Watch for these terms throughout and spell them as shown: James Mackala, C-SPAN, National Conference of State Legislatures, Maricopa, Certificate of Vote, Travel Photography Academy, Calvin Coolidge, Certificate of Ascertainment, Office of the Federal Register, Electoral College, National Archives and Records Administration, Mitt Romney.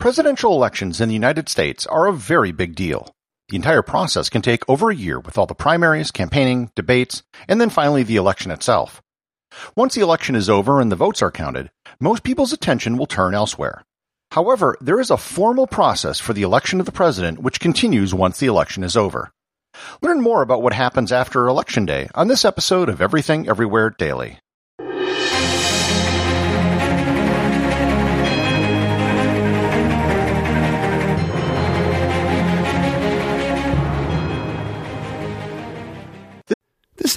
Presidential elections in the United States are a very big deal. The entire process can take over a year with all the primaries, campaigning, debates, and then finally the election itself. Once the election is over and the votes are counted, most people's attention will turn elsewhere. However, there is a formal process for the election of the president which continues once the election is over. Learn more about what happens after Election Day on this episode of Everything Everywhere Daily. This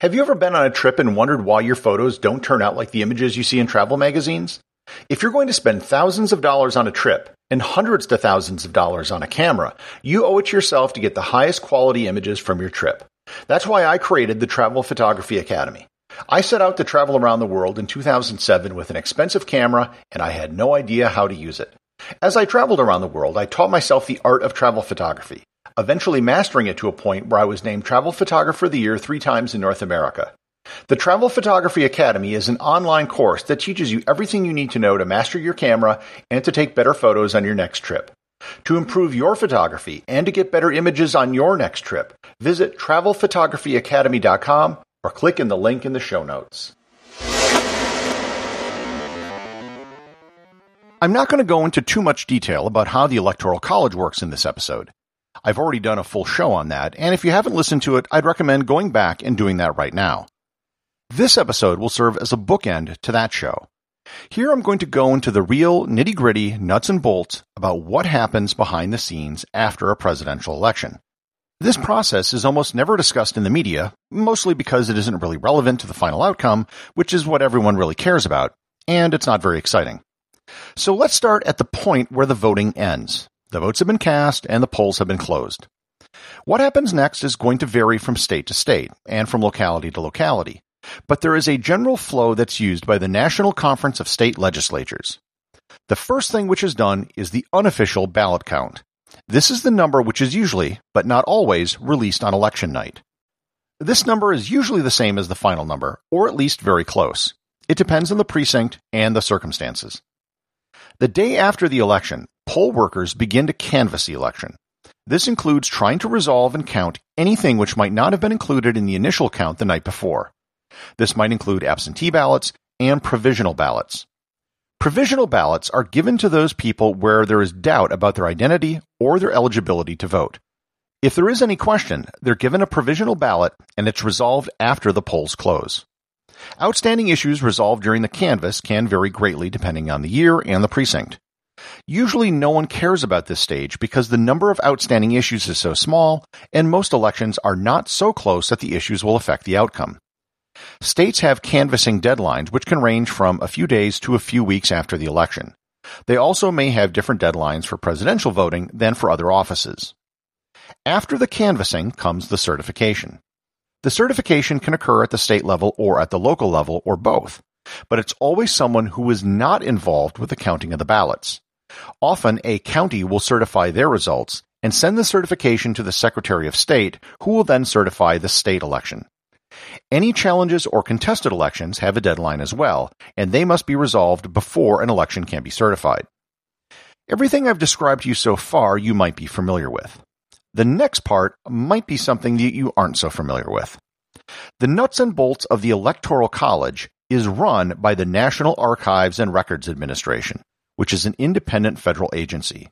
Have you ever been on a trip and wondered why your photos don't turn out like the images you see in travel magazines? If you're going to spend thousands of dollars on a trip and hundreds to thousands of dollars on a camera, you owe it to yourself to get the highest quality images from your trip. That's why I created the Travel Photography Academy. I set out to travel around the world in 2007 with an expensive camera, and I had no idea how to use it. As I traveled around the world, I taught myself the art of travel photography, eventually mastering it to a point where I was named Travel Photographer of the Year 3 times in North America. The Travel Photography Academy is an online course that teaches you everything you need to know to master your camera and to take better photos on your next trip. To improve your photography and to get better images on your next trip, visit travelphotographyacademy.com or click in the link in the show notes. I'm not going to go into too much detail about how the Electoral College works in this episode. I've already done a full show on that, and if you haven't listened to it, I'd recommend going back and doing that right now. This episode will serve as a bookend to that show. Here I'm going to go into the real nitty-gritty nuts and bolts about what happens behind the scenes after a presidential election. This process is almost never discussed in the media, mostly because it isn't really relevant to the final outcome, which is what everyone really cares about, and it's not very exciting. So let's start at the point where the voting ends. The votes have been cast and the polls have been closed. What happens next is going to vary from state to state and from locality to locality, but there is a general flow that's used by the National Conference of State Legislatures. The first thing which is done is the unofficial ballot count. This is the number which is usually, but not always, released on election night. This number is usually the same as the final number, or at least very close. It depends on the precinct and the circumstances. The day after the election, poll workers begin to canvass the election. This includes trying to resolve and count anything which might not have been included in the initial count the night before. This might include absentee ballots and provisional ballots. Provisional ballots are given to those people where there is doubt about their identity or their eligibility to vote. If there is any question, they're given a provisional ballot, and it's resolved after the polls close. Outstanding issues resolved during the canvass can vary greatly depending on the year and the precinct. Usually no one cares about this stage because the number of outstanding issues is so small, and most elections are not so close that the issues will affect the outcome. States have canvassing deadlines which can range from a few days to a few weeks after the election. They also may have different deadlines for presidential voting than for other offices. After the canvassing comes the certification. The certification can occur at the state level or at the local level or both, but it's always someone who is not involved with the counting of the ballots. Often a county will certify their results and send the certification to the Secretary of State, who will then certify the state election. Any challenges or contested elections have a deadline as well, and they must be resolved before an election can be certified. Everything I've described to you so far you might be familiar with. The next part might be something that you aren't so familiar with. The nuts and bolts of the Electoral College is run by the National Archives and Records Administration, which is an independent federal agency.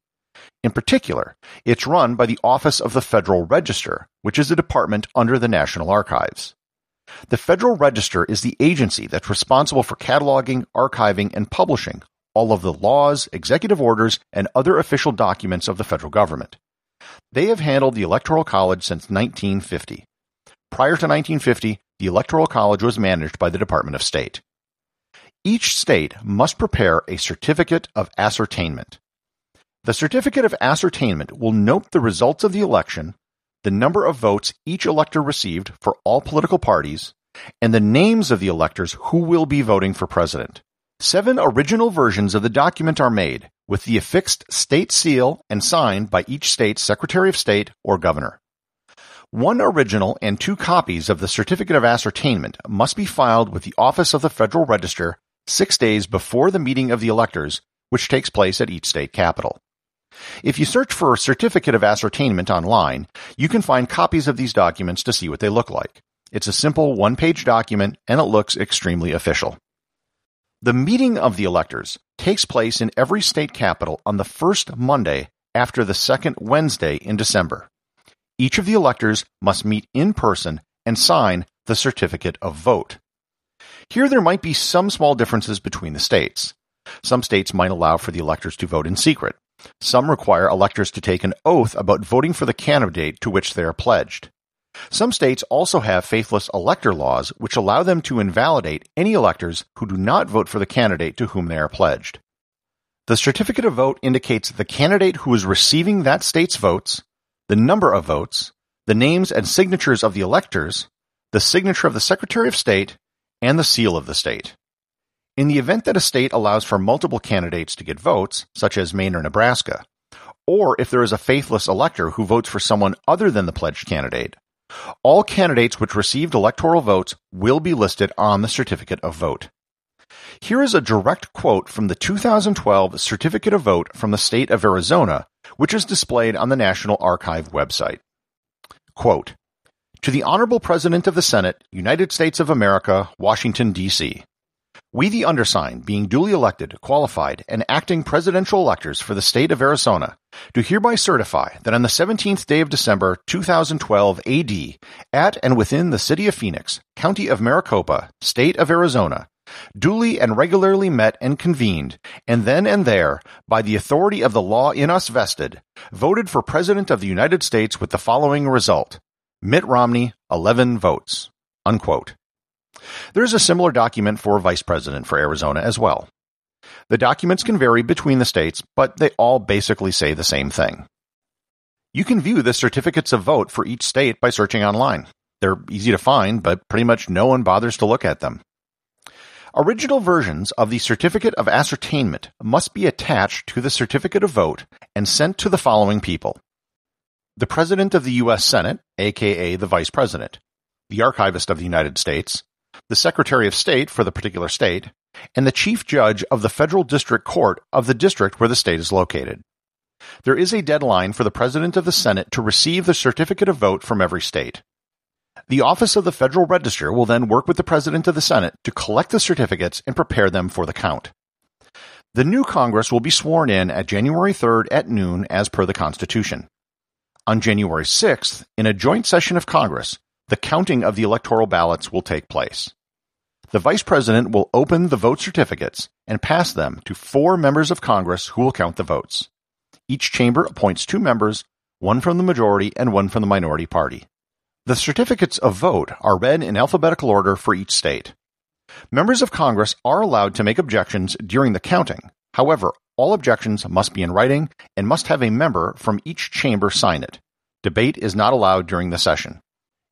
In particular, it's run by the Office of the Federal Register, which is a department under the National Archives. The Federal Register is the agency that's responsible for cataloging, archiving, and publishing all of the laws, executive orders, and other official documents of the federal government. They have handled the Electoral College since 1950. Prior to 1950, the Electoral College was managed by the Department of State. Each state must prepare a Certificate of Ascertainment. The Certificate of Ascertainment will note the results of the election, the number of votes each elector received for all political parties, and the names of the electors who will be voting for president. 7 original versions of the document are made, with the affixed state seal and signed by each state's Secretary of State or governor. 1 original and 2 copies of the Certificate of Ascertainment must be filed with the Office of the Federal Register 6 days before the meeting of the electors, which takes place at each state capital. If you search for a Certificate of Ascertainment online, you can find copies of these documents to see what they look like. It's a simple one-page document, and it looks extremely official. The meeting of the electors takes place in every state capital on the first Monday after the second Wednesday in December. Each of the electors must meet in person and sign the Certificate of Vote. Here there might be some small differences between the states. Some states might allow for the electors to vote in secret. Some require electors to take an oath about voting for the candidate to which they are pledged. Some states also have faithless elector laws which allow them to invalidate any electors who do not vote for the candidate to whom they are pledged. The certificate of vote indicates the candidate who is receiving that state's votes, the number of votes, the names and signatures of the electors, the signature of the Secretary of State, and the seal of the state. In the event that a state allows for multiple candidates to get votes, such as Maine or Nebraska, or if there is a faithless elector who votes for someone other than the pledged candidate, all candidates which received electoral votes will be listed on the Certificate of Vote. Here is a direct quote from the 2012 Certificate of Vote from the state of Arizona, which is displayed on the National Archive website. Quote, "To the Honorable President of the Senate, United States of America, Washington, D.C., we, the undersigned, being duly elected, qualified, and acting presidential electors for the state of Arizona, do hereby certify that on the 17th day of December 2012 A.D., at and within the city of Phoenix, county of Maricopa, state of Arizona, duly and regularly met and convened, and then and there, by the authority of the law in us vested, voted for President of the United States with the following result: Mitt Romney, 11 votes." Unquote. There is a similar document for Vice President for Arizona as well. The documents can vary between the states, but they all basically say the same thing. You can view the certificates of vote for each state by searching online. They're easy to find, but pretty much no one bothers to look at them. Original versions of the Certificate of Ascertainment must be attached to the Certificate of Vote and sent to the following people: the President of the U.S. Senate, a.k.a. the Vice President, the Archivist of the United States, the Secretary of State for the particular state, and the Chief Judge of the Federal District Court of the district where the state is located. There is a deadline for the President of the Senate to receive the Certificate of Vote from every state. The Office of the Federal Register will then work with the President of the Senate to collect the certificates and prepare them for the count. The new Congress will be sworn in at January 3rd at noon as per the Constitution. On January 6th, in a joint session of Congress, the counting of the electoral ballots will take place. The Vice President will open the vote certificates and pass them to 4 members of Congress who will count the votes. Each chamber appoints 2 members, one from the majority and one from the minority party. The certificates of vote are read in alphabetical order for each state. Members of Congress are allowed to make objections during the counting. However, all objections must be in writing and must have a member from each chamber sign it. Debate is not allowed during the session.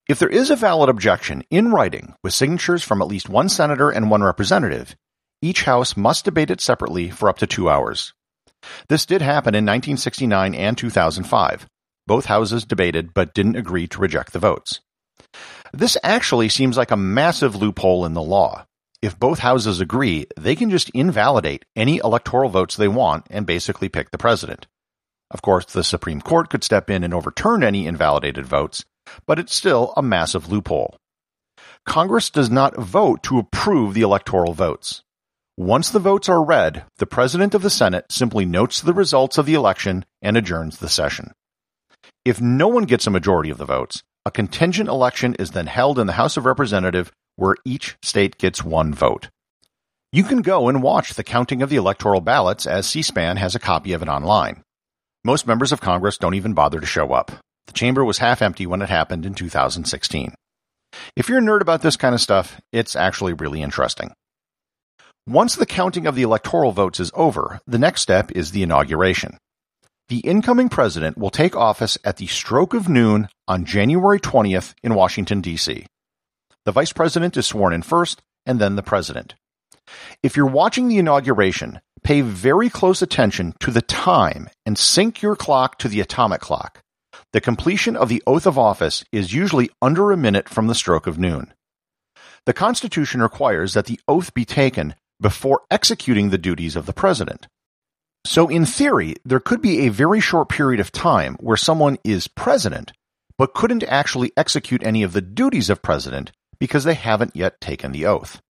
If there is a valid objection in writing with signatures from at least 1 senator and 1 representative, each house must debate it separately for up to 2 hours. This did happen in 1969 and 2005. Both houses debated but didn't agree to reject the votes. This actually seems like a massive loophole in the law. If both houses agree, they can just invalidate any electoral votes they want and basically pick the president. Of course, the Supreme Court could step in and overturn any invalidated votes, but it's still a massive loophole. Congress does not vote to approve the electoral votes. Once the votes are read, the President of the Senate simply notes the results of the election and adjourns the session. If no one gets a majority of the votes, a contingent election is then held in the House of Representatives where each state gets 1 vote. You can go and watch the counting of the electoral ballots, as C-SPAN has a copy of it online. Most members of Congress don't even bother to show up. The chamber was half empty when it happened in 2016. If you're a nerd about this kind of stuff, it's actually really interesting. Once the counting of the electoral votes is over, the next step is the inauguration. The incoming president will take office at the stroke of noon on January 20th in Washington, D.C. The vice president is sworn in first, and then the president. If you're watching the inauguration, pay very close attention to the time and sync your clock to the atomic clock. The completion of the oath of office is usually under a minute from the stroke of noon. The Constitution requires that the oath be taken before executing the duties of the president. So in theory, there could be a very short period of time where someone is president, but couldn't actually execute any of the duties of president because they haven't yet taken the oath.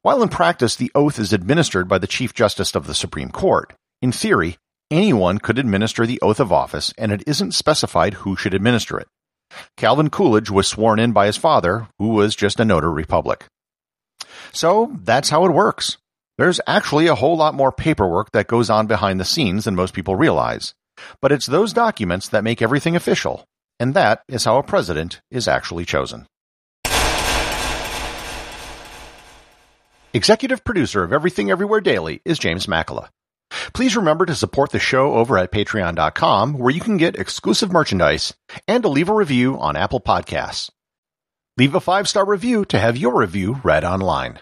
While in practice, the oath is administered by the Chief Justice of the Supreme Court, in theory, anyone could administer the oath of office, and it isn't specified who should administer it. Calvin Coolidge was sworn in by his father, who was just a notary public. So that's how it works. There's actually a whole lot more paperwork that goes on behind the scenes than most people realize, but it's those documents that make everything official, and that is how a president is actually chosen. Executive producer of Everything Everywhere Daily is James Mackala. Please remember to support the show over at patreon.com, where you can get exclusive merchandise, and to leave a review on Apple Podcasts. Leave a 5-star review to have your review read online.